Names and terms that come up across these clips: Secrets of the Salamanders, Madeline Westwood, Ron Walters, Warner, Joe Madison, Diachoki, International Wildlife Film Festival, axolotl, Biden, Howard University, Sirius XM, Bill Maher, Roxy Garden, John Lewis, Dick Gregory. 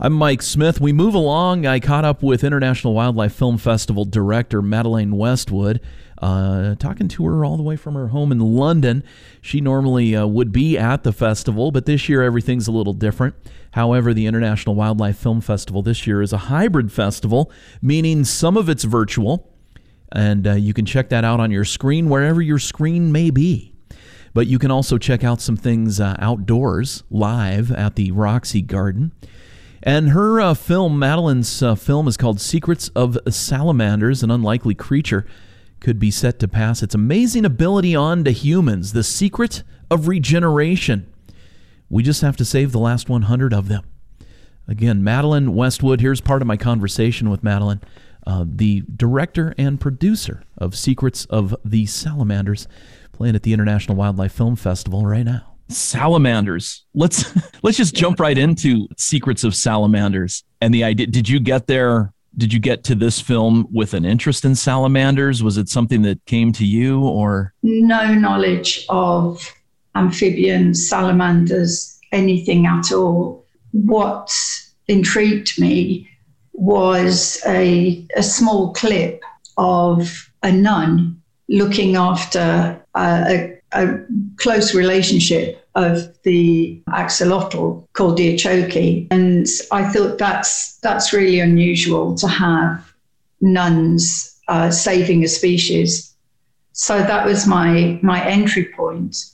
I'm Mike Smith. We move along. I caught up with International Wildlife Film Festival director Madeline Westwood, talking to her all the way from her home in London. She normally would be at the festival, but this year everything's a little different. However, the International Wildlife Film Festival this year is a hybrid festival, meaning some of it's virtual, and you can check that out on your screen, wherever your screen may be. But you can also check out some things outdoors, live at the Roxy Garden. And her film, Madeline's film, is called Secrets of Salamanders, an unlikely creature could be set to pass its amazing ability on to humans, the secret of regeneration. We just have to save the last 100 of them. Again, Madeline Westwood, here's part of my conversation with Madeline, the director and producer of Secrets of the Salamanders, playing at the International Wildlife Film Festival right now. Salamanders. Let's just jump right into Secrets of Salamanders and the idea. Did you get there? Did you get to this film with an interest in salamanders? Was it something that came to you, or no knowledge of amphibians, salamanders, anything at all? What intrigued me was a small clip of a nun looking after a close relationship of the axolotl called Diachoki. And I thought that's really unusual to have nuns saving a species. So that was my entry point.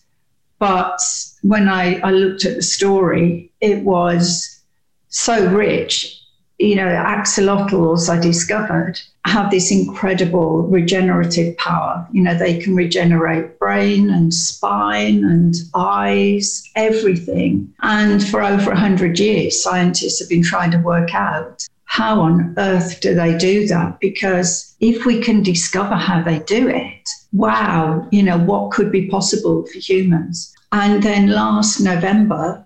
But when I looked at the story, it was so rich. You know, axolotls, I discovered, have this incredible regenerative power. You know, they can regenerate brain and spine and eyes, everything. And for over 100 years, scientists have been trying to work out how on earth do they do that? Because if we can discover how they do it, wow, you know, what could be possible for humans? And then last November,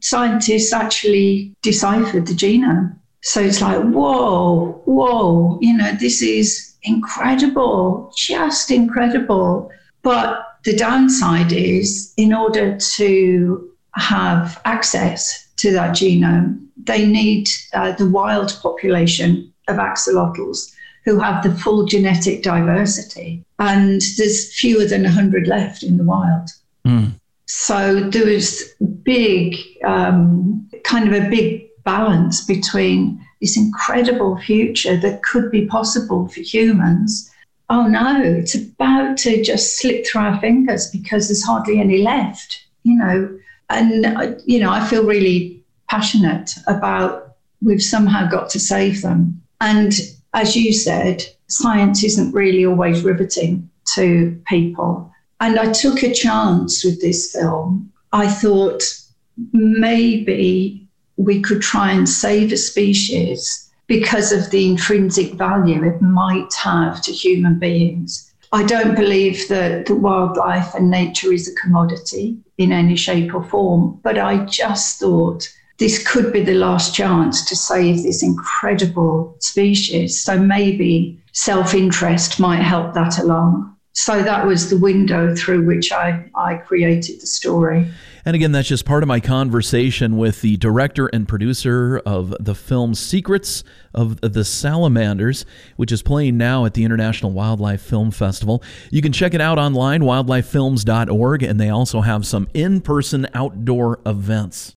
scientists actually deciphered the genome. So it's like, whoa, you know, this is incredible, just incredible. But the downside is, in order to have access to that genome, they need the wild population of axolotls who have the full genetic diversity. And there's fewer than 100 left in the wild. Mm. So there was big, kind of a big balance between this incredible future that could be possible for humans. Oh no, it's about to just slip through our fingers because there's hardly any left, you know. And, you know, I feel really passionate about we've somehow got to save them. And as you said, science isn't really always riveting to people. And I took a chance with this film. I thought maybe we could try and save a species because of the intrinsic value it might have to human beings. I don't believe that the wildlife and nature is a commodity in any shape or form, but I just thought this could be the last chance to save this incredible species. So maybe self-interest might help that along. So that was the window through which I created the story. And again, that's just part of my conversation with the director and producer of the film Secrets of the Salamanders, which is playing now at the International Wildlife Film Festival. You can check it out online, wildlifefilms.org, and they also have some in-person outdoor events.